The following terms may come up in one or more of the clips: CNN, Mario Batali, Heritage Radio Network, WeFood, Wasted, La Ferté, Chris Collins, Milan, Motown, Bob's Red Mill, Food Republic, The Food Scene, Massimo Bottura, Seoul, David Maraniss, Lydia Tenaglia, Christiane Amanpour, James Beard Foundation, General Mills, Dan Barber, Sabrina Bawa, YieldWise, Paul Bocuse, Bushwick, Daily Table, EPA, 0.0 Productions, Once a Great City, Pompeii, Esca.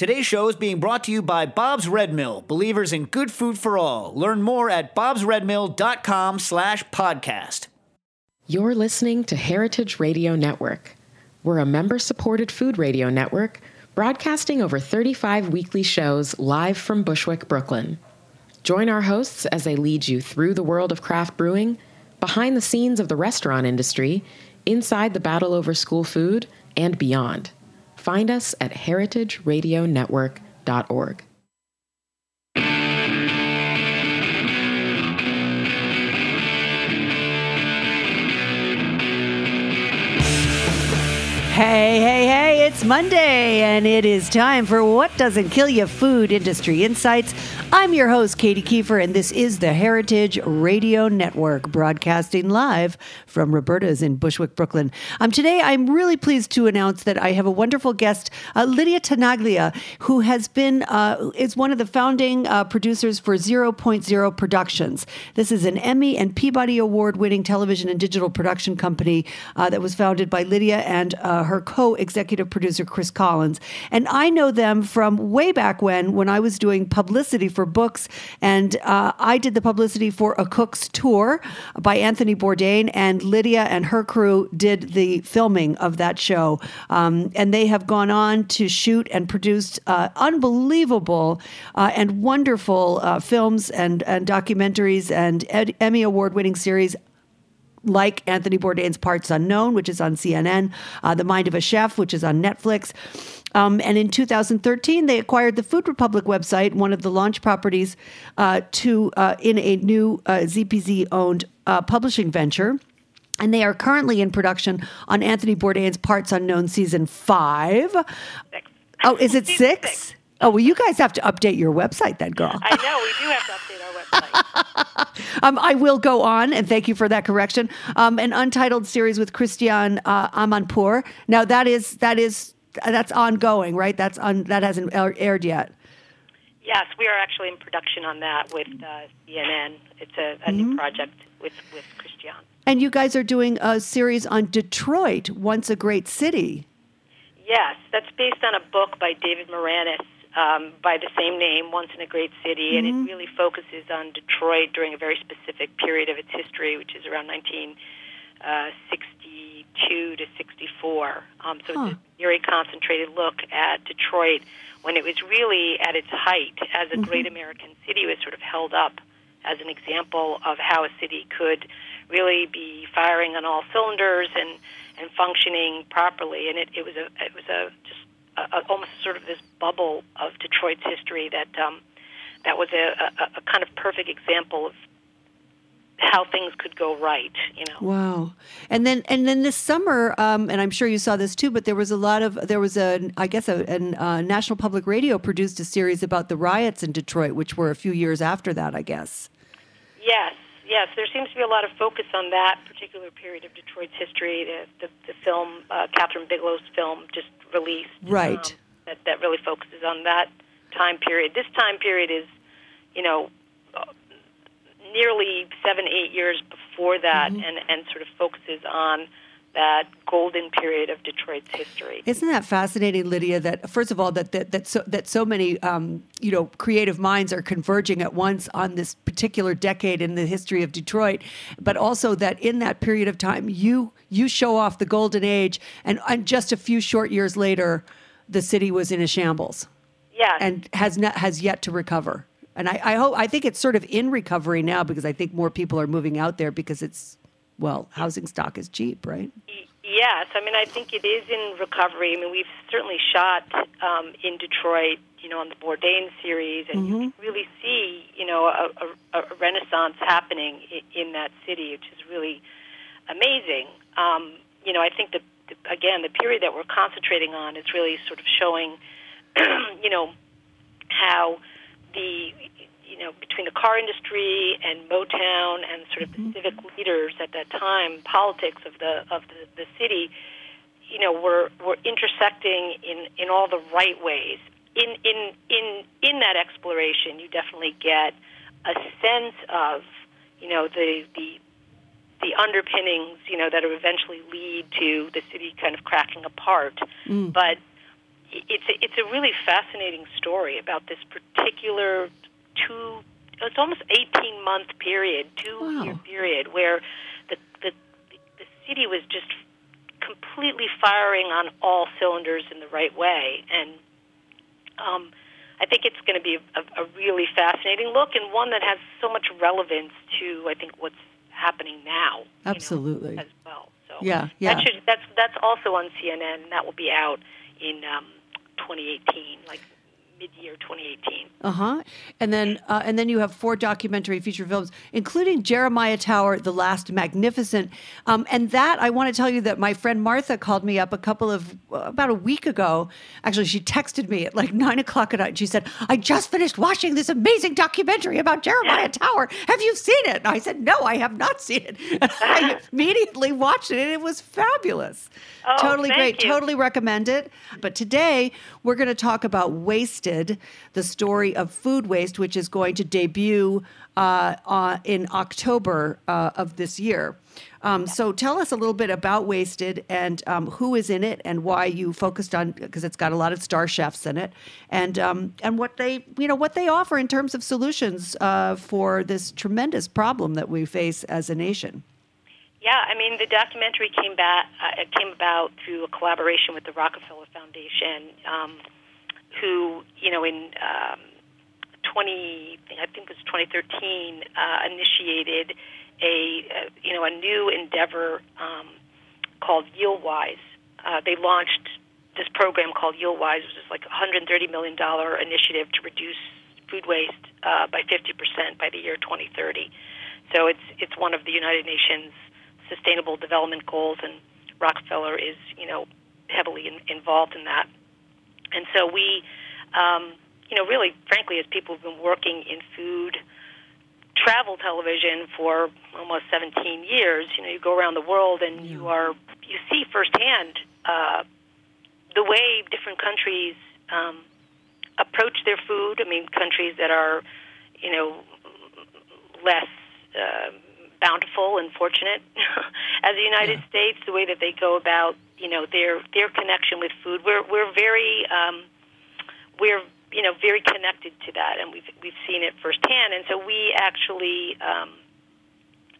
Today's show is being brought to you by Bob's Red Mill, believers in good food for all. Learn more at bobsredmill.com/podcast. You're listening to Heritage Radio Network. We're a member-supported food radio network broadcasting over 35 weekly shows live from Bushwick, Brooklyn. Join our hosts as they lead you through the world of craft brewing, behind the scenes of the restaurant industry, inside the battle over school food, and beyond. Find us at heritageradionetwork.org. Hey, hey, hey, it's Monday, and it is time for What Doesn't Kill You? Food Industry Insights. I'm your host, Katie Kiefer, and this is the Heritage Radio Network, broadcasting live from Roberta's in Bushwick, Brooklyn. Today, I'm really pleased to announce that I have a wonderful guest, Lydia Tenaglia, who has been is one of the founding producers for 0.0 Productions. This is an Emmy and Peabody Award-winning television and digital production company that was founded by Lydia and her co-executive producer, Chris Collins. And I know them from way back when I was doing publicity for books. And I did the publicity for A Cook's Tour by Anthony Bourdain, and Lydia and her crew did the filming of that show. And they have gone on to shoot and produce unbelievable and wonderful films and documentaries and Emmy Award-winning series, like Anthony Bourdain's Parts Unknown, which is on CNN, The Mind of a Chef, which is on Netflix. And in 2013, they acquired the Food Republic website, one of the launch properties, in a new ZPZ-owned publishing venture. And they are currently in production on Anthony Bourdain's Parts Unknown Season 5. Six. Oh, is it six? Oh, well, you guys have to update your website then, girl. I know, we do have to update our website. I will go on, and thank you for that correction. An untitled series with Christiane Amanpour. Now, that's ongoing, right? That hasn't aired yet. Yes, we are actually in production on that with CNN. It's a new project with Christiane. And you guys are doing a series on Detroit, Once a Great City. Yes, that's based on a book by David Maraniss by the same name, Once in a Great City, and it really focuses on Detroit during a very specific period of its history, which is around 1962 to 64. It's a very concentrated look at Detroit when it was really at its height as a great American city. Was sort of held up as an example of how a city could really be firing on all cylinders and functioning properly, and it was almost sort of this bubble of Detroit's history that was a kind of perfect example of how things could go right, you know. Wow. And then this summer, and I'm sure you saw this too, but there was a National Public Radio produced a series about the riots in Detroit, which were a few years after that, I guess. Yes, there seems to be a lot of focus on that particular period of Detroit's history. The film, Catherine Bigelow's film, just released. Right. That really focuses on that time period. This time period is, you know, nearly 7-8 years before that, and sort of focuses on that golden period of Detroit's history. Isn't that fascinating, Lydia? That first of all, that so many creative minds are converging at once on this particular decade in the history of Detroit, but also that in that period of time, you show off the golden age, and just a few short years later, the city was in a shambles. Yeah, and has yet to recover. And I think it's sort of in recovery now, because I think more people are moving out there because it's. Well, housing stock is cheap, right? Yes. I mean, I think it is in recovery. I mean, we've certainly shot in Detroit, you know, on the Bourdain series, and you can really see, you know, a renaissance happening in that city, which is really amazing. You know, I think that, again, the period that we're concentrating on is really sort of showing, you know, how the... you know, between the car industry and Motown and sort of the civic leaders at that time, politics of the city, you know, were intersecting in all the right ways. In that exploration, you definitely get a sense of, you know, the underpinnings, you know, that will eventually lead to the city kind of cracking apart. But it's a really fascinating story about this particular it's almost 18-month period, two-year period, where the city was just completely firing on all cylinders in the right way. And I think it's going to be a really fascinating look, and one that has so much relevance to, I think, what's happening now. Absolutely. As well. So yeah. That's also on CNN, and that will be out in 2018, like mid-year 2018. And then you have 4 documentary feature films, including Jeremiah Tower, The Last Magnificent. And that, I want to tell you that my friend Martha called me up about a week ago. Actually, she texted me at like 9:00 at night. She said, "I just finished watching this amazing documentary about Jeremiah Tower. Have you seen it?" And I said, "No, I have not seen it." And I immediately watched it, and it was fabulous. Oh, totally great. You. Totally recommend it. But today we're going to talk about Wasted, the story of food waste, which is going to debut in October of this year. So tell us a little bit about Wasted and who is in it and why you focused on, because it's got a lot of star chefs in it, and what they offer in terms of solutions for this tremendous problem that we face as a nation. Yeah, I mean, the documentary came about through a collaboration with the Rockefeller Foundation. Who, in 2013, initiated a new endeavor called YieldWise. They launched this program called YieldWise, which is like a $130 million initiative to reduce food waste by 50% by the year 2030. So it's one of the United Nations Sustainable Development Goals, and Rockefeller is heavily involved in that. And so we, really, frankly, as people who've been working in food travel television for almost 17 years, you go around the world and you see firsthand the way different countries approach their food. I mean, countries that are, less bountiful and fortunate as the United States, the way that they go about their connection with food. We're very very connected to that, and we've seen it firsthand. And so we actually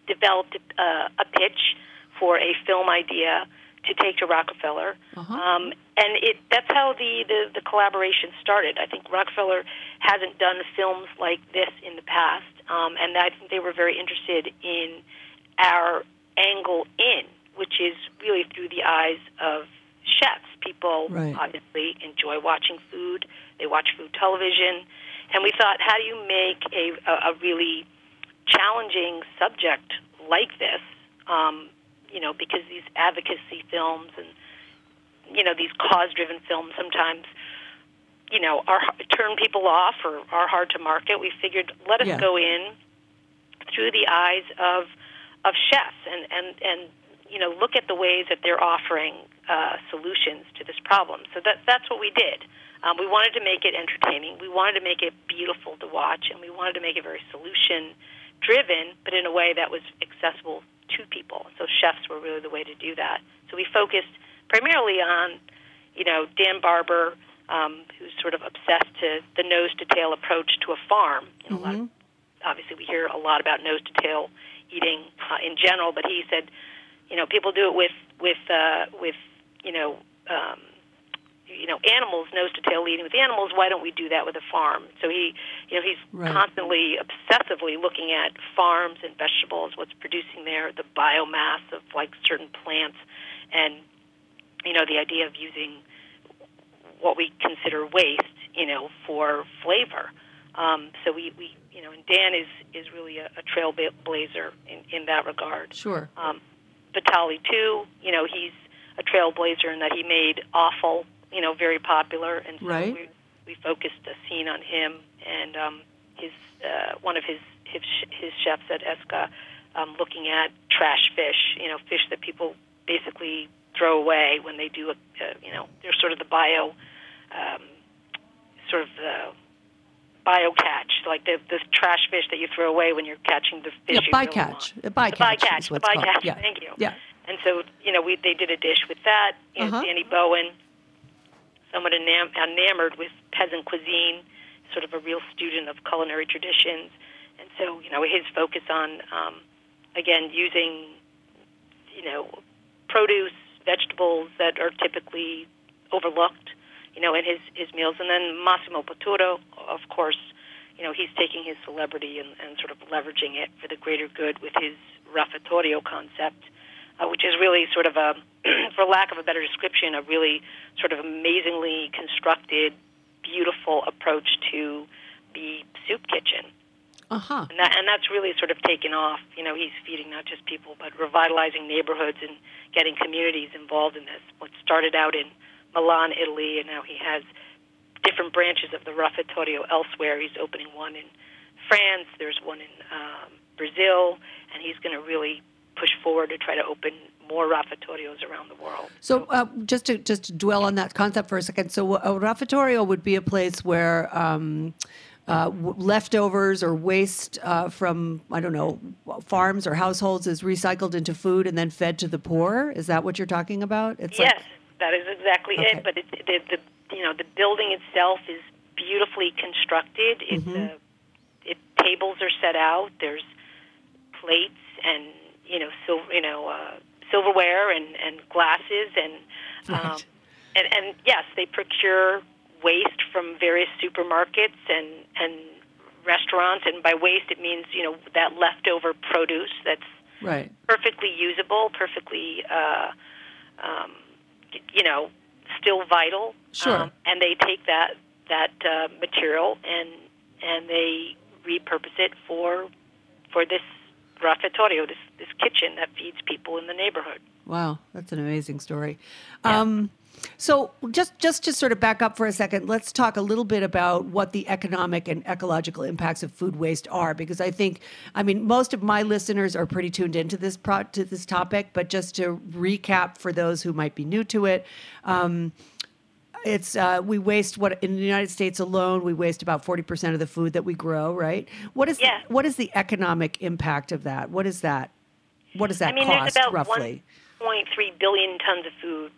developed a pitch for a film idea to take to Rockefeller, and that's how the collaboration started. I think Rockefeller hasn't done films like this in the past, and I think they were very interested in our angle in, which is really through the eyes of chefs. People obviously enjoy watching food. They watch food television. And we thought, how do you make a really challenging subject like this, because these advocacy films and, these cause-driven films sometimes, turn people off or are hard to market. We figured, let us go in through the eyes of chefs and look at the ways that they're offering solutions to this problem. So that's what we did. We wanted to make it entertaining. We wanted to make it beautiful to watch, and we wanted to make it very solution-driven, but in a way that was accessible to people. So chefs were really the way to do that. So we focused primarily on, Dan Barber, who's sort of obsessed to the nose-to-tail approach to a farm. A lot of, obviously, we hear a lot about nose-to-tail eating in general, but he said, people do it with animals, nose to tail eating with animals. Why don't we do that with a farm? So he, he's constantly, obsessively looking at farms and vegetables, what's producing there, the biomass of like certain plants, and the idea of using what we consider waste, for flavor. So we and Dan is really a trailblazer in that regard. Sure. Batali, too, he's a trailblazer in that he made Offal, very popular. And so we focused a scene on him and one of his chefs at Esca looking at trash fish, fish that people basically throw away when they do, they're sort of the biocatch, like the trash fish that you throw away when you're catching the fish. Yeah, bycatch. The bycatch. Yeah. Thank you. Yeah. And so, they did a dish with that. Danny Bowien somewhat enamored with peasant cuisine, sort of a real student of culinary traditions. And so, you know, his focus on, again, using, you know, produce, vegetables that are typically overlooked, you know, in his meals. And then Massimo Bottura, of course, you know, he's taking his celebrity and sort of leveraging it for the greater good with his Refettorio concept, which is really sort of a, for lack of a better description, a really sort of amazingly constructed, beautiful approach to the soup kitchen. Uh-huh. And that's really sort of taken off. You know, he's feeding not just people, but revitalizing neighborhoods and getting communities involved in this. What started out in Milan, Italy, and now he has different branches of the Refettorio elsewhere. He's opening one in France. There's one in Brazil, and he's going to really push forward to try to open more Refettorios around the world. So just to dwell on that concept for a second, so a Refettorio would be a place where leftovers or waste from, I don't know, farms or households is recycled into food and then fed to the poor? Is that what you're talking about? It's yes, like... that is exactly okay. It. But the you know, the building itself is beautifully constructed. It's tables are set out. There's plates and silverware and glasses right. and yes, they procure waste from various supermarkets and restaurants, and by waste it means, you know, that leftover produce that's right. perfectly usable, perfectly, you know, still vital. Sure. And they take that material and they repurpose it for this Refettorio, this kitchen that feeds people in the neighborhood. Wow, that's an amazing story. Yeah. So just to sort of back up for a second, let's talk a little bit about what the economic and ecological impacts of food waste are, because I think, I mean, most of my listeners are pretty tuned into this topic, but just to recap for those who might be new to it, it's we waste what in the United States alone we waste about 40% of the food that we grow, right? What is the economic impact of that? What is that? What does that cost roughly? 1.3 billion tons of food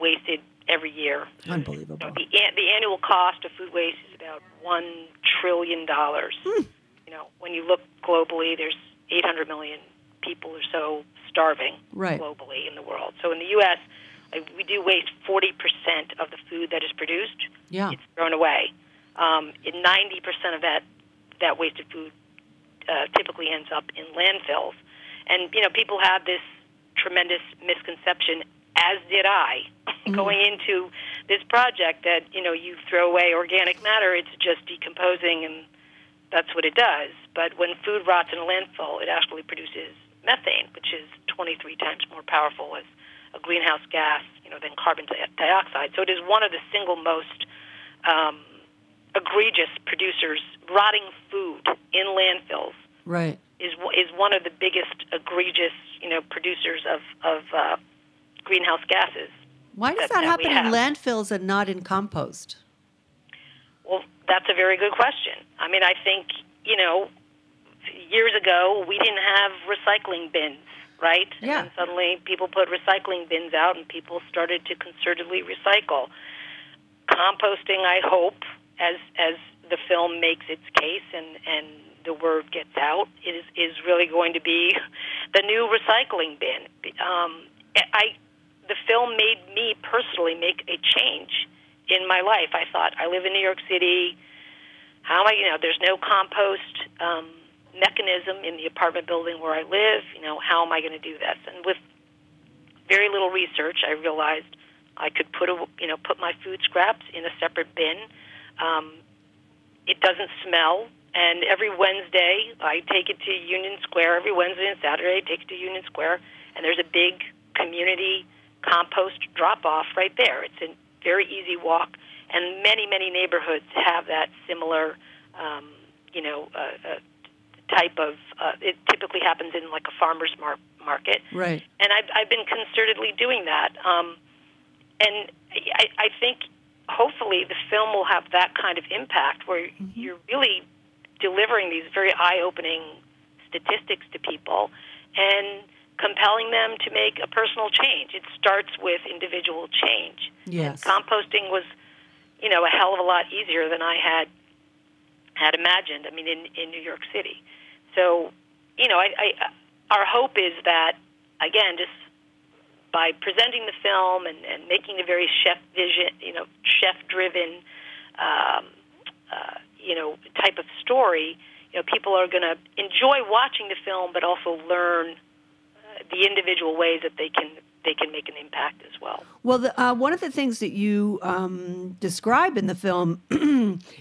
wasted every year. Unbelievable. So the annual cost of food waste is about $1 trillion. You know, when you look globally, there's 800 million people or so starving right. globally in the world. So in the U.S., we do waste 40% of the food that is produced. Yeah. It's thrown away. And 90% of that wasted food typically ends up in landfills. And, you know, people have this tremendous misconception, as did I, going into this project that, you know, you throw away organic matter, it's just decomposing and that's what it does. But when food rots in a landfill, it actually produces methane, which is 23 times more powerful as a greenhouse gas, you know, than carbon dioxide. So it is one of the single most egregious producers. Rotting food in landfills right. is one of the biggest egregious, you know, producers of greenhouse gases. Why does that happen in landfills and not in compost? Well, that's a very good question. I mean, I think, you know, years ago we didn't have recycling bins. Right? Yeah. And suddenly people put recycling bins out and people started to concertedly recycle. Composting, I hope, as the film makes its case and the word gets out, is really going to be the new recycling bin. The film made me personally make a change in my life. I thought, I live in New York City. How am I, you know, there's no compost mechanism in the apartment building where I live, you know, how am I going to do this? And with very little research, I realized I could put my food scraps in a separate bin. It doesn't smell, and every Wednesday I take it to Union Square. Every Wednesday and Saturday I take it to Union Square, and there's a big community compost drop-off right there. It's a very easy walk, and many, many neighborhoods have that similar, type of it typically happens in like a farmer's market, right? And I've been concertedly doing that, and I think hopefully the film will have that kind of impact where you're really delivering these very eye-opening statistics to people and compelling them to make a personal change. It starts with individual change. Yes, and composting was you know, a hell of a lot easier than I had imagined, I mean, in New York City. So, you know, our hope is that, again, just by presenting the film and making the very chef vision, you know, chef-driven, you know, type of story, you know, people are going to enjoy watching the film, but also learn the individual ways that they can make an impact as well. Well, one of the things that you describe in the film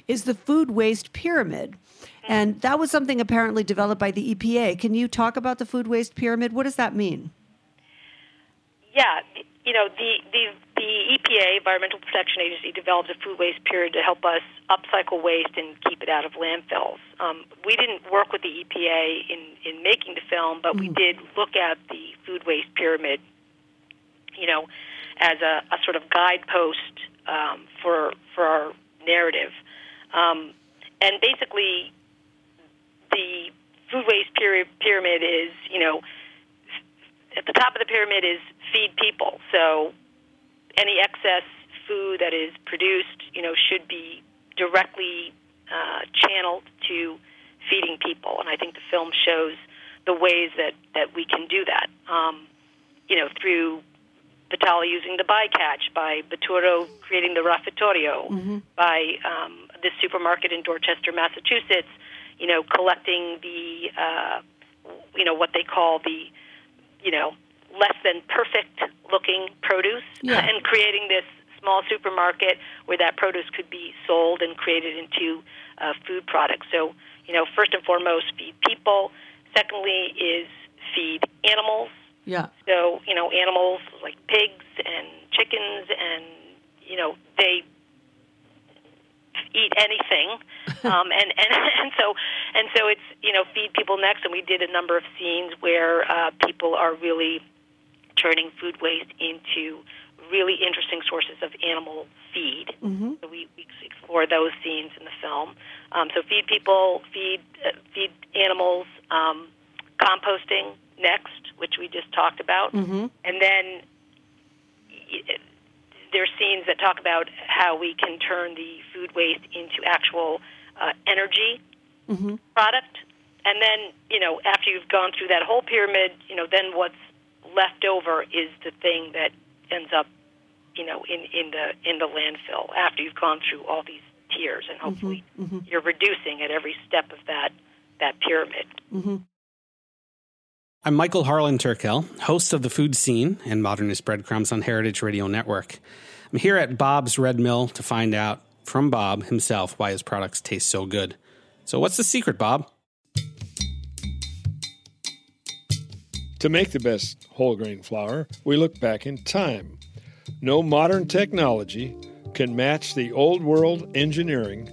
is the food waste pyramid. Mm-hmm. And that was something apparently developed by the EPA. Can you talk about the food waste pyramid? What does that mean? Yeah, you know, the EPA, Environmental Protection Agency, developed a food waste pyramid to help us upcycle waste and keep it out of landfills. We didn't work with the EPA in making the film, but we did look at the food waste pyramid, you know, as a sort of guidepost for our narrative. And basically, the food waste pyramid is, you know, at the top of the pyramid is feed people. So any excess food that is produced, you know, should be directly channeled to feeding people. And I think the film shows the ways that we can do that, you know, through Batali using the bycatch, by Bottura creating the Refettorio, by this supermarket in Dorchester, Massachusetts, you know, collecting the, you know, what they call the, you know, less than perfect looking produce, and creating this small supermarket where that produce could be sold and created into food products. So, you know, first and foremost, feed people. Secondly is feed animals. Yeah. So, you know, animals like pigs and chickens and, you know, they eat anything. And so it's, you know, feed people next. And we did a number of scenes where people are really turning food waste into really interesting sources of animal feed. Mm-hmm. So we explore those scenes in the film. So feed people, feed animals, composting next, which we just talked about. Mm-hmm. And then there's scenes that talk about how we can turn the food waste into actual energy product. And then, you know, after you've gone through that whole pyramid, you know, then what's left over is the thing that ends up, you know, in the landfill after you've gone through all these tiers. And hopefully you're reducing at every step of that pyramid. Mm-hmm. I'm Michael Harlan Turkell, host of The Food Scene and Modernist Breadcrumbs on Heritage Radio Network. I'm here at Bob's Red Mill to find out from Bob himself why his products taste so good. So what's the secret, Bob? To make the best whole grain flour, we look back in time. No modern technology can match the old world engineering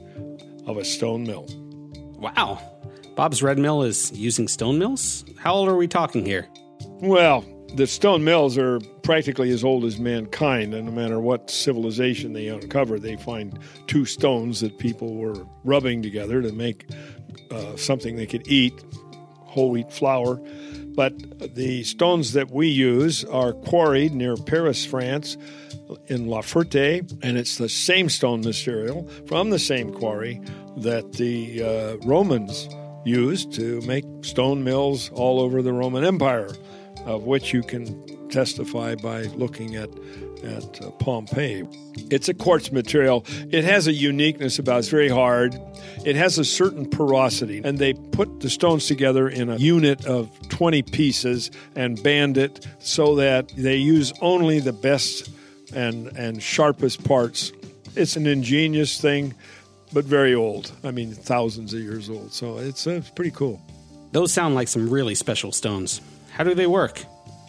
of a stone mill. Wow. Bob's Red Mill is using stone mills? How old are we talking here? Well, the stone mills are practically as old as mankind, and no matter what civilization they uncover, they find two stones that people were rubbing together to make something they could eat, whole wheat flour. But the stones that we use are quarried near Paris, France, in La Ferté, and it's the same stone material from the same quarry that the Romans used to make stone mills all over the Roman Empire, of which you can testify by looking at Pompeii. It's a quartz material. It has a uniqueness about it. It's very hard. It has a certain porosity, and they put the stones together in a unit of 20 pieces and band it so that they use only the best and sharpest parts. It's an ingenious thing, but very old. I mean, thousands of years old. So it's pretty cool. Those sound like some really special stones. How do they work?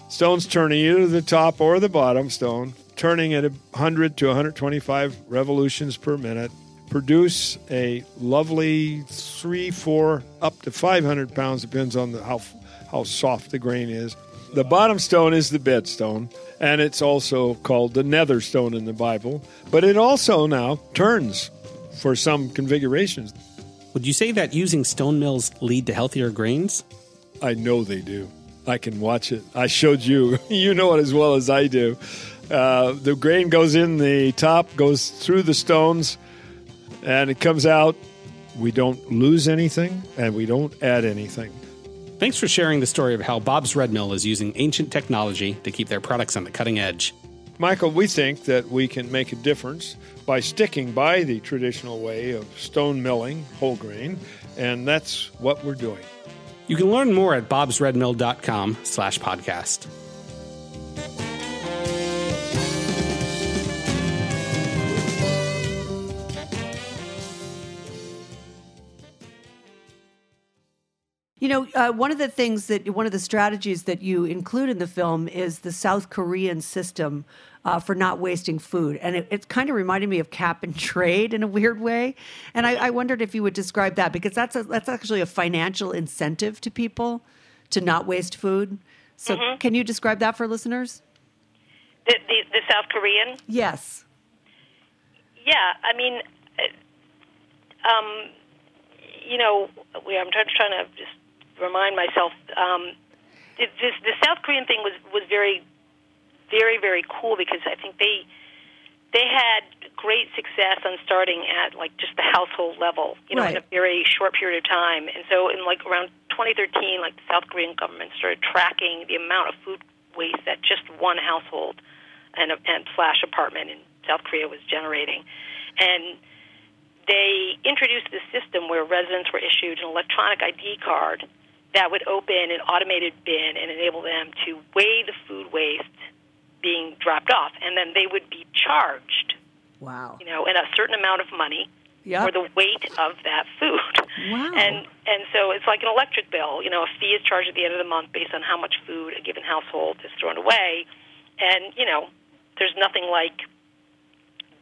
Stones turning either the top or the bottom stone, turning at 100 to 125 revolutions per minute, produce a lovely 3, 4, up to 500 pounds, depends on how soft the grain is. The bottom stone is the bedstone, and it's also called the nether stone in the Bible, but it also now turns for some configurations. Would you say that using stone mills lead to healthier grains? I know they do. I can watch it. I showed you. You know it as well as I do. The grain goes in the top, goes through the stones, and it comes out. We don't lose anything, and we don't add anything. Thanks for sharing the story of how Bob's Red Mill is using ancient technology to keep their products on the cutting edge. Michael, we think that we can make a difference by sticking by the traditional way of stone milling whole grain, and that's what we're doing. You can learn more at bobsredmill.com/podcast. You know, one of the strategies that you include in the film is the South Korean system for not wasting food. And it kind of reminded me of cap and trade in a weird way. And I wondered if you would describe that, because that's actually a financial incentive to people to not waste food. So Can you describe that for listeners? The South Korean? Yes. Yeah, I mean, you know, I'm trying to just remind myself, the South Korean thing was very, very, very cool, because I think they had great success on starting at like just the household level, in a very short period of time. And so in like around 2013, like the South Korean government started tracking the amount of food waste that just one household and/or apartment in South Korea was generating, and they introduced this system where residents were issued an electronic ID card that would open an automated bin and enable them to weigh the food waste being dropped off, and then they would be charged. Wow! And a certain amount of money for the weight of that food. Wow! And so it's like an electric bill. A fee is charged at the end of the month based on how much food a given household is thrown away, and there's nothing like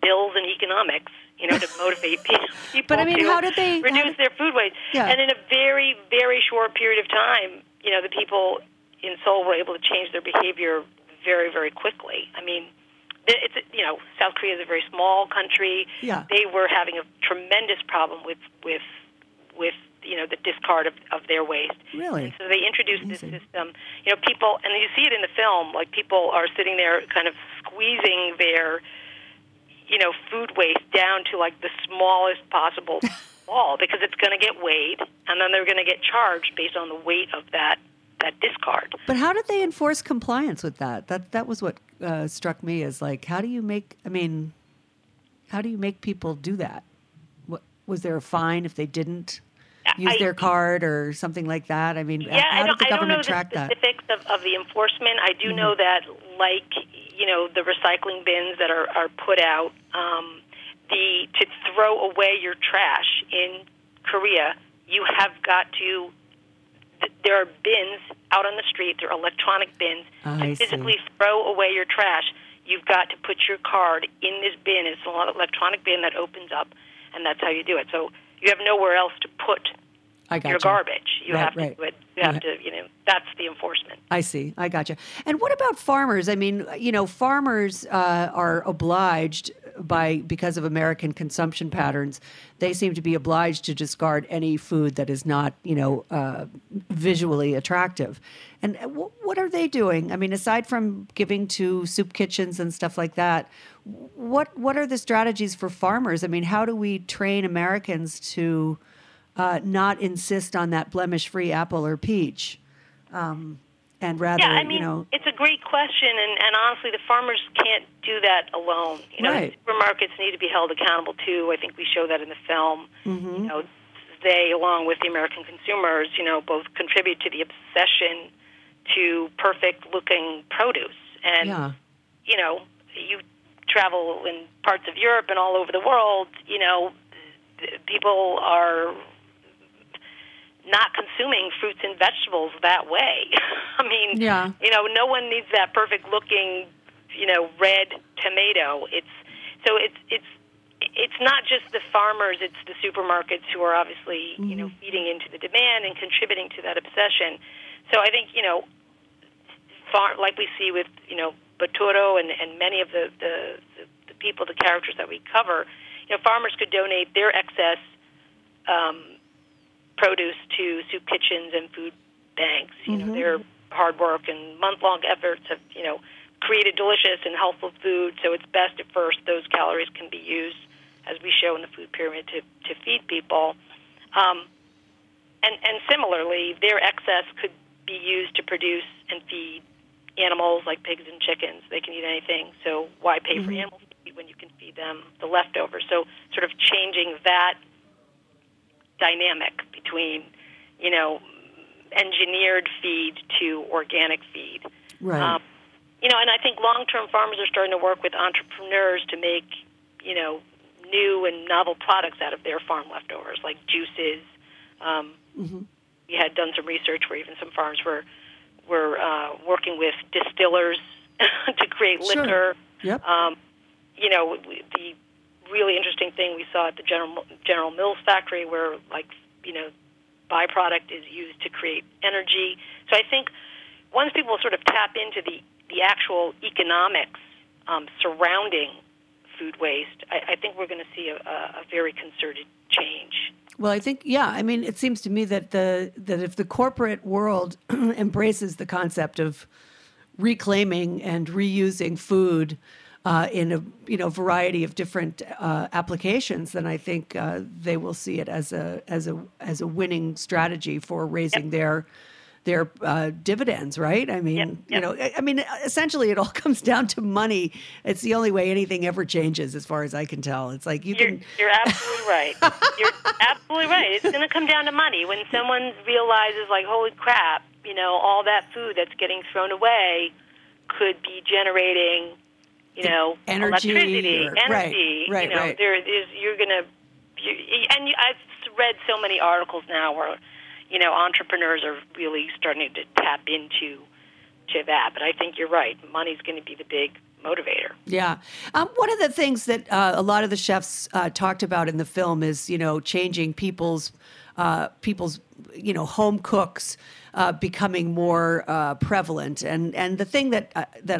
bills in economics, to motivate people to reduce their food waste. Yeah. And in a very, very short period of time, the people in Seoul were able to change their behavior very, very quickly. I mean, it's South Korea is a very small country. Yeah. They were having a tremendous problem with the discard of their waste. Really? And so they introduced this system. People, and you see it in the film, like people are sitting there kind of squeezing their food waste down to like the smallest possible ball, because it's going to get weighed, and then they're going to get charged based on the weight of that discard. But how did they enforce compliance with that? That was what struck me as like, how do you make people do that? Was there a fine if they didn't use their card or something like that? I mean, how did the government track that? I don't know the specifics of the enforcement. I do know that, like, the recycling bins that are put out, to throw away your trash in Korea, you have got to, there are bins out on the street, they're electronic bins. To physically throw away your trash, you've got to put your card in this bin. It's an electronic bin that opens up, and that's how you do it. So you have nowhere else to put your garbage. You have to do it. You have to, that's the enforcement. I see. I gotcha. And what about farmers? I mean, farmers are obliged because of American consumption patterns, they seem to be obliged to discard any food that is not, visually attractive. And what are they doing? I mean, aside from giving to soup kitchens and stuff like that, what are the strategies for farmers? I mean, how do we train Americans to not insist on that blemish-free apple or peach, and rather, it's a great question, and honestly, the farmers can't do that alone. Supermarkets need to be held accountable too. I think we show that in the film. Mm-hmm. They, along with the American consumers, both contribute to the obsession to perfect-looking produce, and you travel in parts of Europe and all over the world, people are not consuming fruits and vegetables that way. I mean, no one needs that perfect-looking, red tomato. It's not just the farmers; it's the supermarkets who are obviously, feeding into the demand and contributing to that obsession. So I think, like we see with, Bottura and many of the people, the characters that we cover, farmers could donate their excess produce to soup kitchens and food banks. Their hard work and month-long efforts have created delicious and healthful food, so it's best at first those calories can be used, as we show in the food pyramid, to feed people. And similarly, their excess could be used to produce and feed animals like pigs and chickens. They can eat anything, so why pay for animal feed when you can feed them the leftovers? So sort of changing that dynamic between, you know, engineered feed to organic feed. Right. You know, and I think long-term farmers are starting to work with entrepreneurs to make, you know, new and novel products out of their farm leftovers, like juices. We had done some research where even some farms were working with distillers to create liquor. Yep. You know, the really interesting thing we saw at the General Mills factory where, like, you know, byproduct is used to create energy. So I think once people sort of tap into the actual economics surrounding food waste, I think we're going to see a very concerted change. Well, I think, yeah, I mean, it seems to me that that if the corporate world embraces the concept of reclaiming and reusing food in a, you know, variety of different applications, then I think they will see it as a winning strategy for raising their dividends, right? I mean, you know, I mean, essentially it all comes down to money. It's the only way anything ever changes, as far as I can tell. It's like You're absolutely right. You're absolutely right. It's going to come down to money. When someone realizes, like, holy crap, you know, all that food that's getting thrown away could be generating, you know, electricity. Right, you know, right. And I've read so many articles now where, you know, entrepreneurs are really starting to tap into that. But I think you're right. Money's going to be the big motivator. Yeah. One of the things that a lot of the chefs talked about in the film is, you know, changing people's, you know, home cooks becoming more prevalent. And the thing that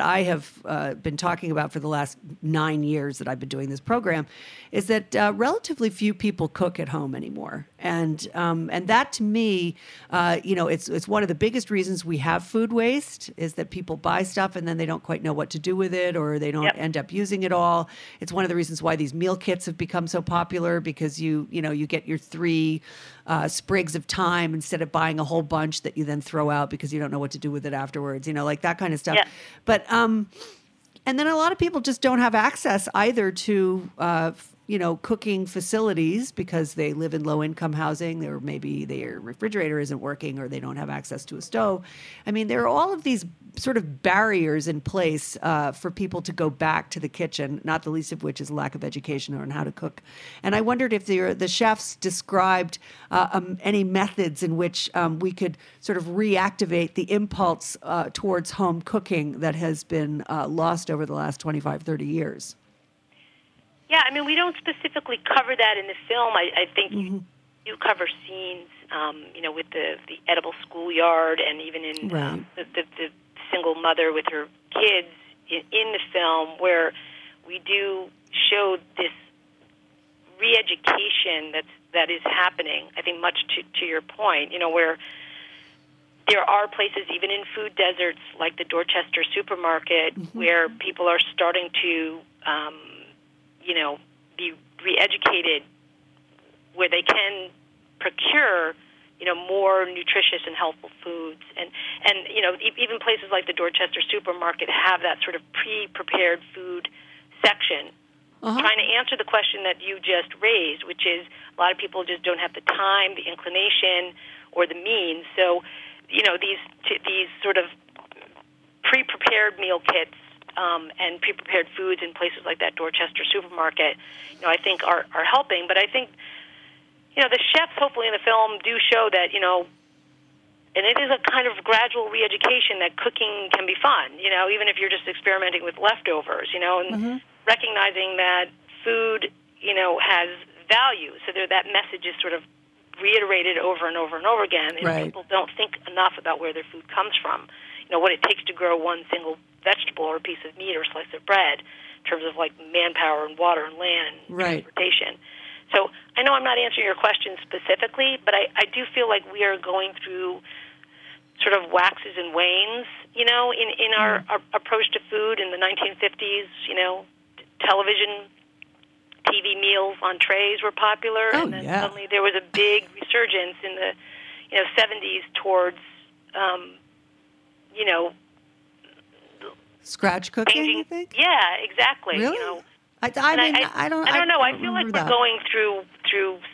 I have been talking about for the last 9 years that I've been doing this program is that relatively few people cook at home anymore. And that, to me, you know, it's one of the biggest reasons we have food waste, is that people buy stuff and then they don't quite know what to do with it, or they don't end up using it all. It's one of the reasons why these meal kits have become so popular, because you get your three sprigs of thyme instead of buying a whole bunch that you then throw out because you don't know what to do with it afterwards, you know, like that kind of stuff. Yeah. But, and then a lot of people just don't have access either to, you know, cooking facilities, because they live in low-income housing, or maybe their refrigerator isn't working, or they don't have access to a stove. I mean, there are all of these sort of barriers in place for people to go back to the kitchen, not the least of which is lack of education on how to cook. And I wondered if the chefs described any methods in which we could sort of reactivate the impulse towards home cooking that has been lost over the last 25, 30 years. Yeah, I mean, we don't specifically cover that in the film. I think you cover scenes, you know, with the edible schoolyard, and even in the single mother with her kids in the film, where we do show this re-education that is happening, I think, much to your point, you know, where there are places, even in food deserts, like the Dorchester supermarket, where people are starting to... you know, be re-educated where they can procure, you know, more nutritious and healthful foods. And you know, even places like the Dorchester supermarket have that sort of pre-prepared food section, trying to answer the question that you just raised, which is a lot of people just don't have the time, the inclination, or the means. So, you know, these sort of pre-prepared meal kits, and pre-prepared foods in places like that Dorchester supermarket, you know, I think are helping. But I think, you know, the chefs, hopefully in the film, do show that, you know, and it is a kind of gradual re-education that cooking can be fun, you know, even if you're just experimenting with leftovers, you know, and recognizing that food, you know, has value. So that message is sort of reiterated over and over and over again, and people don't think enough about where their food comes from, you know, what it takes to grow one single vegetable or a piece of meat or a slice of bread in terms of, like, manpower and water and land and transportation. So I know I'm not answering your question specifically, but I do feel like we are going through sort of waxes and wanes, you know, in our approach to food in the 1950s, you know, television, TV meals, entrees were popular, and then suddenly there was a big resurgence in the, you know, 70s towards, you know, scratch cooking, changing, you think? Yeah, exactly. Really? You know, I mean, I don't know. I feel like we're going through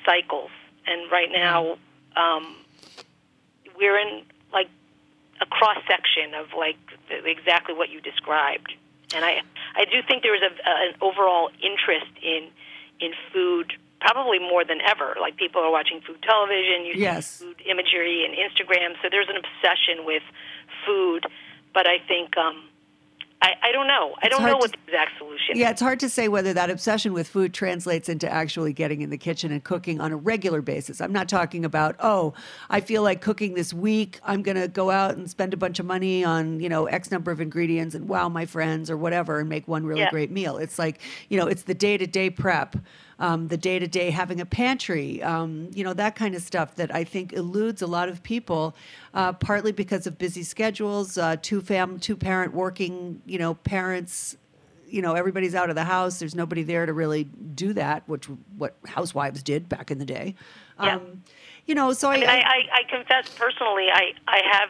cycles, and right now we're in like a cross section of like exactly what you described. And I do think there is an overall interest in food, probably more than ever. Like people are watching food television, you see food imagery and Instagram. So there's an obsession with food, but I think I don't know. I don't know what the exact solution is. Yeah, it's hard to say whether that obsession with food translates into actually getting in the kitchen and cooking on a regular basis. I'm not talking about, oh, I feel like cooking this week. I'm going to go out and spend a bunch of money on, you know, X number of ingredients and wow my friends or whatever and make one really great meal. It's like, you know, it's the day-to-day prep, the day-to-day having a pantry, you know, that kind of stuff that I think eludes a lot of people, partly because of busy schedules, two-parent working, you know, parents, you know, everybody's out of the house. There's nobody there to really do that, which what housewives did back in the day. You know, so I confess personally, I have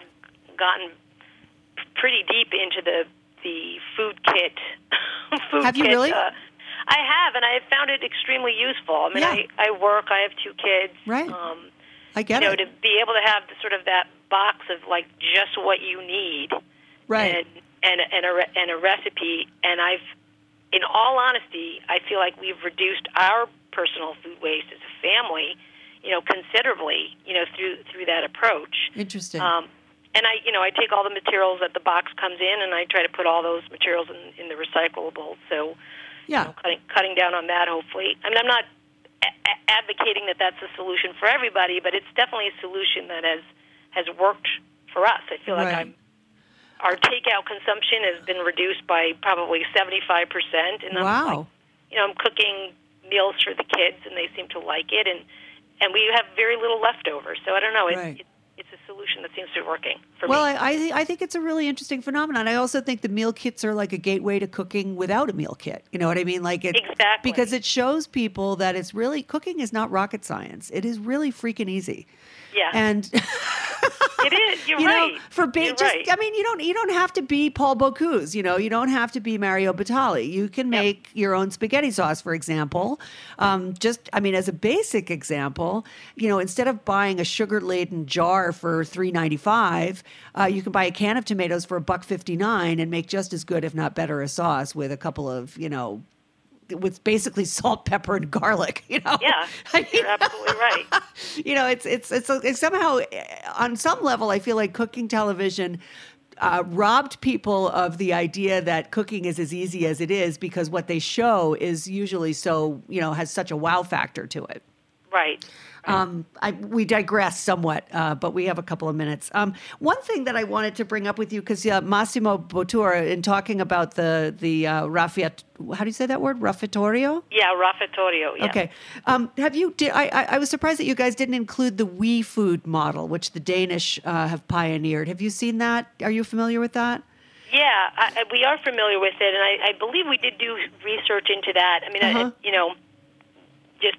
gotten pretty deep into the food kit. Have you really? I have, and I have found it extremely useful. I mean, I work, I have two kids. Right. I get it. You know, to be able to have the, sort of that box of like just what you need. Right. And a recipe, and I've, in all honesty, I feel like we've reduced our personal food waste as a family, you know, considerably, you know, through that approach. Interesting. And I, you know, I take all the materials that the box comes in, and I try to put all those materials in the recyclable. So, you know, cutting down on that, hopefully. I mean, I'm not advocating that that's a solution for everybody, but it's definitely a solution that has worked for us. I feel like our takeout consumption has been reduced by probably 75%, and like, you know, I'm cooking meals for the kids, and they seem to like it, and we have very little leftover. So I don't know. It's a solution that seems to be working for me. Well, I think it's a really interesting phenomenon. I also think the meal kits are like a gateway to cooking without a meal kit. You know what I mean? Like exactly. Because it shows people that it's really, cooking is not rocket science. It is really freaking easy. Yeah. And it is. You're right. Know, for right. I mean, you don't have to be Paul Bocuse. You know, you don't have to be Mario Batali. You can make your own spaghetti sauce, for example. Just, I mean, as a basic example, you know, instead of buying a sugar-laden jar for $3.95, you can buy a can of tomatoes for $1.59 and make just as good, if not better, a sauce with a couple of, you know, with basically salt, pepper, and garlic, you know? Yeah, I mean, you're absolutely right. You know, it's somehow, on some level, I feel like cooking television robbed people of the idea that cooking is as easy as it is, because what they show is usually so, you know, has such a wow factor to it. Right. We digress somewhat, but we have a couple of minutes. One thing that I wanted to bring up with you, because Massimo Bottura, in talking about the Raffiat, how do you say that word? Refettorio? Yeah, Refettorio. Yeah. Okay. I was surprised that you guys didn't include the WeFood model, which the Danish have pioneered. Have you seen that? Are you familiar with that? Yeah, we are familiar with it, and I believe we did do research into that. I mean, you know, just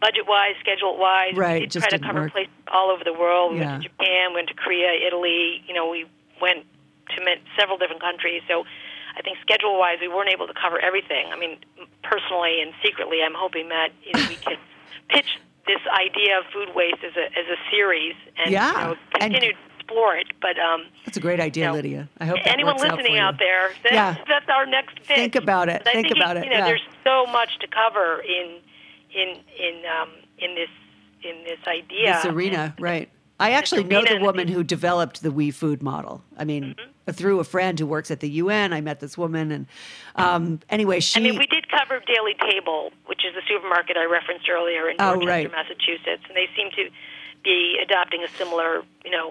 budget-wise, schedule-wise, we did try to cover places all over the world. We went to Japan, went to Korea, Italy. You know, we went to several different countries. So I think schedule-wise, we weren't able to cover everything. I mean, personally and secretly, I'm hoping that, you know, we can pitch this idea of food waste as a series and, you know, continue to explore it. But that's a great idea, you know, Lydia. I hope that anyone listening out there, that's our next pitch. Think about it. Think about it. You know, there's so much to cover in this idea, this arena, right? I actually know the woman who developed the WeFood model. I mean, through a friend who works at the UN, I met this woman, and anyway, she. I mean, we did cover Daily Table, which is the supermarket I referenced earlier in Dorchester, Massachusetts, and they seem to be adopting a similar,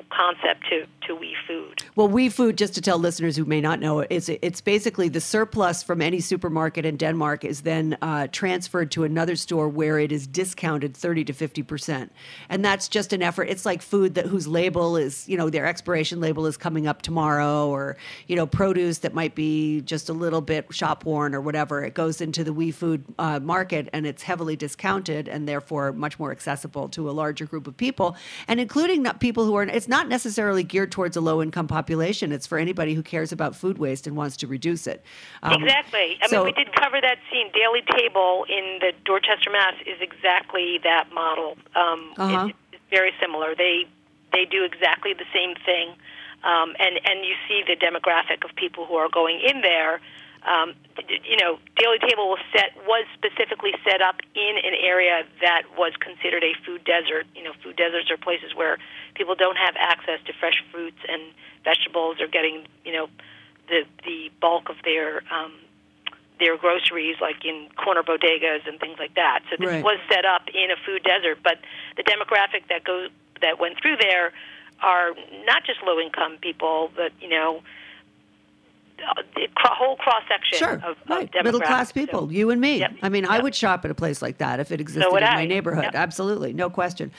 concept to WeFood. Well, WeFood, just to tell listeners who may not know it, it's basically the surplus from any supermarket in Denmark is then transferred to another store where it is discounted 30% to 50%, and that's just an effort. It's like food that whose label is, their expiration label is coming up tomorrow, or produce that might be just a little bit shop worn or whatever. It goes into the WeFood market and it's heavily discounted and therefore much more accessible to a larger group of people, and including people who are. It's not necessarily geared towards a low-income population. It's for anybody who cares about food waste and wants to reduce it. Exactly. We did cover that scene. Daily Table in the Dorchester, Mass. Is exactly that model. It's very similar. They do exactly the same thing, and you see the demographic of people who are going in there. Daily Table was specifically set up in an area that was considered a food desert. Food deserts are places where people don't have access to fresh fruits and vegetables, or getting the bulk of their groceries, like in corner bodegas and things like that. So this was set up in a food desert, but the demographic that went through there are not just low income people, but the whole cross-section of demographics. Middle-class people, you and me. Yep. I would shop at a place like that if it existed in my neighborhood. Yep. Absolutely, no question.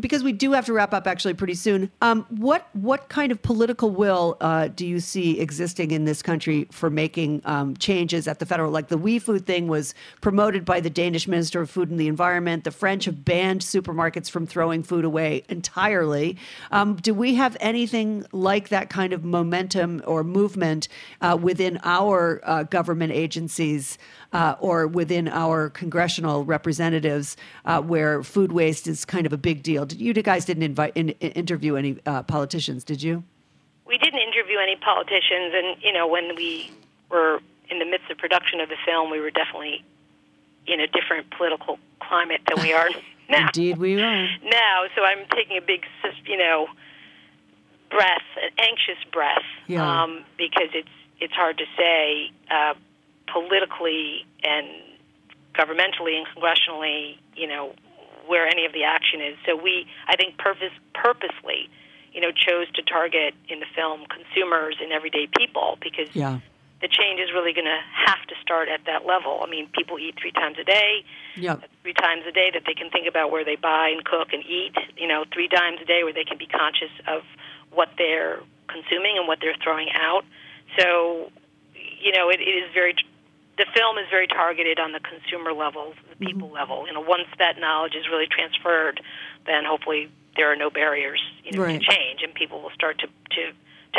Because we do have to wrap up actually pretty soon, what kind of political will do you see existing in this country for making changes at the federal? Like the WeFood thing was promoted by the Danish Minister of Food and the Environment. The French have banned supermarkets from throwing food away entirely. Do we have anything like that kind of momentum or movement within our government agencies or within our congressional representatives where food waste is kind of a big deal? You guys didn't interview any politicians, did you? We didn't interview any politicians. And, when we were in the midst of production of the film, we were definitely in a different political climate than we are now. Indeed, we are. Now, so I'm taking a big, an anxious breath, because it's hard to say politically and governmentally and congressionally, where any of the action is. So I think purposely, chose to target in the film consumers and everyday people, because the change is really going to have to start at that level. People eat 3 times a day. Yep. 3 times a day that they can think about where they buy and cook and eat. 3 times a day where they can be conscious of what they're consuming and what they're throwing out. So, the film is very targeted on the consumer level, the people level. Once that knowledge is really transferred, then hopefully there are no barriers, to change, and people will start to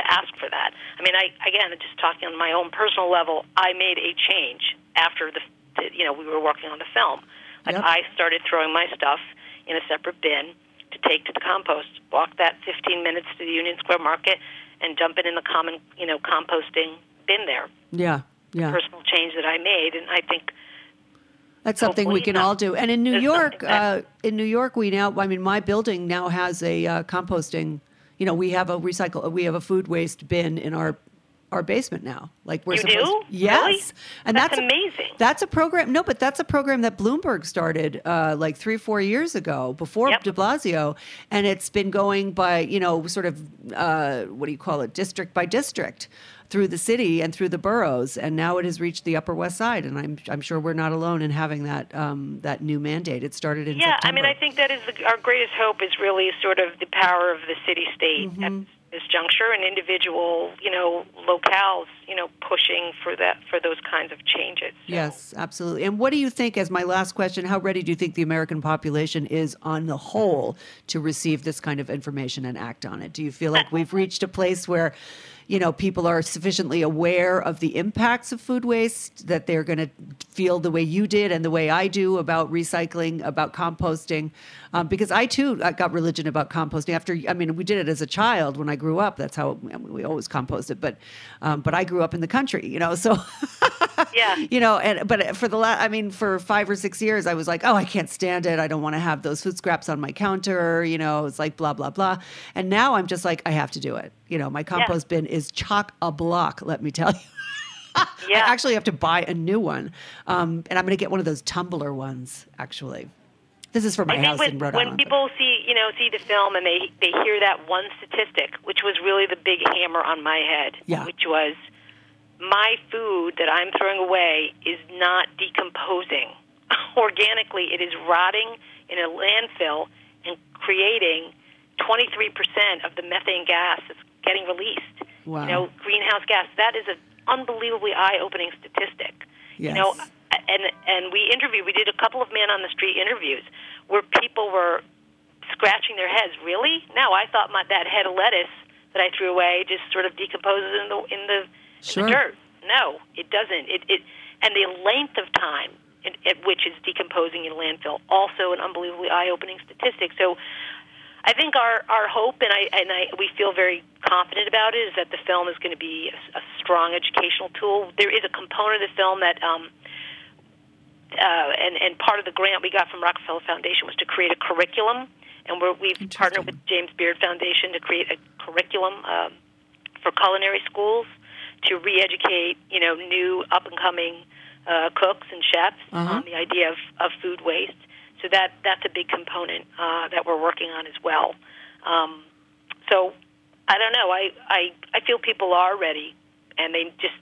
ask for that. Just talking on my own personal level, I made a change after we were working on the film. I started throwing my stuff in a separate bin to take to the compost, walk that 15 minutes to the Union Square Market, and dump it in the common, composting bin there. Yeah. Personal change that I made, and I think that's something we can all do. And in New York, we now, my building now has a composting. We have a food waste bin in our basement now. Like we're supposed to. Yes. Really? And that's amazing. That's a program. No, but that's a program that Bloomberg started 3-4 years ago before de Blasio. And it's been going by, district by district through the city and through the boroughs. And now it has reached the Upper West Side. And I'm sure we're not alone in having that that new mandate. It started in September. I think that is our greatest hope is really sort of the power of the city-state at this juncture, and individual, locales, pushing for those kinds of changes. So. Yes, absolutely. And what do you think, as my last question, how ready do you think the American population is on the whole to receive this kind of information and act on it? Do you feel like we've reached a place where, people are sufficiently aware of the impacts of food waste that they're going to feel the way you did and the way I do about recycling, about composting? Because I, too, got religion about composting. We did it as a child when I grew up. That's how we always composted. But I grew up in the country, so... Yeah. But for the for 5 or 6 years, I was like, oh, I can't stand it. I don't want to have those food scraps on my counter. It's like blah, blah, blah. And now I'm just like, I have to do it. My compost bin is chock-a-block, let me tell you. Yeah. I actually have to buy a new one. And I'm going to get one of those tumbler ones, actually. This is for my house in Rhode Island. When people see the film and they hear that one statistic, which was really the big hammer on my head, which was my food that I'm throwing away is not decomposing organically. It is rotting in a landfill and creating 23% of the methane gas that's getting released. Wow. You know, greenhouse gas. That is an unbelievably eye-opening statistic. Yes. You know, and we did a couple of man-on-the-street interviews where people were scratching their heads. Really? No, I thought that head of lettuce that I threw away just sort of decomposes in the dirt. No, it doesn't. It and the length of time at which it's decomposing in landfill, also an unbelievably eye-opening statistic. So I think our hope, and we feel very confident about it, is that the film is going to be a strong educational tool. There is a component of the film that, and part of the grant we got from Rockefeller Foundation was to create a curriculum, and we've partnered with James Beard Foundation to create a curriculum for culinary schools to re-educate, new up-and-coming cooks and chefs on the idea of food waste. So that's a big component that we're working on as well. So I don't know. I feel people are ready, and they just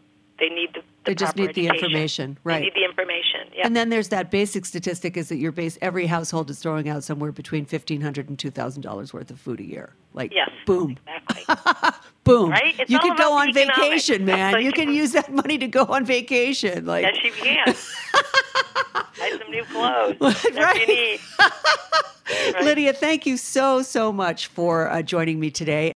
need the information, right? They need the information. Yeah. And then there's that basic statistic is that every household is throwing out somewhere between $1,500 and $2,000 worth of food a year. Like boom, exactly. Boom. Right? You can go on vacation, man. Like, you can use that money to go on vacation. Like yes, you can. Buy some new clothes. Right. Lydia, thank you so much for joining me today.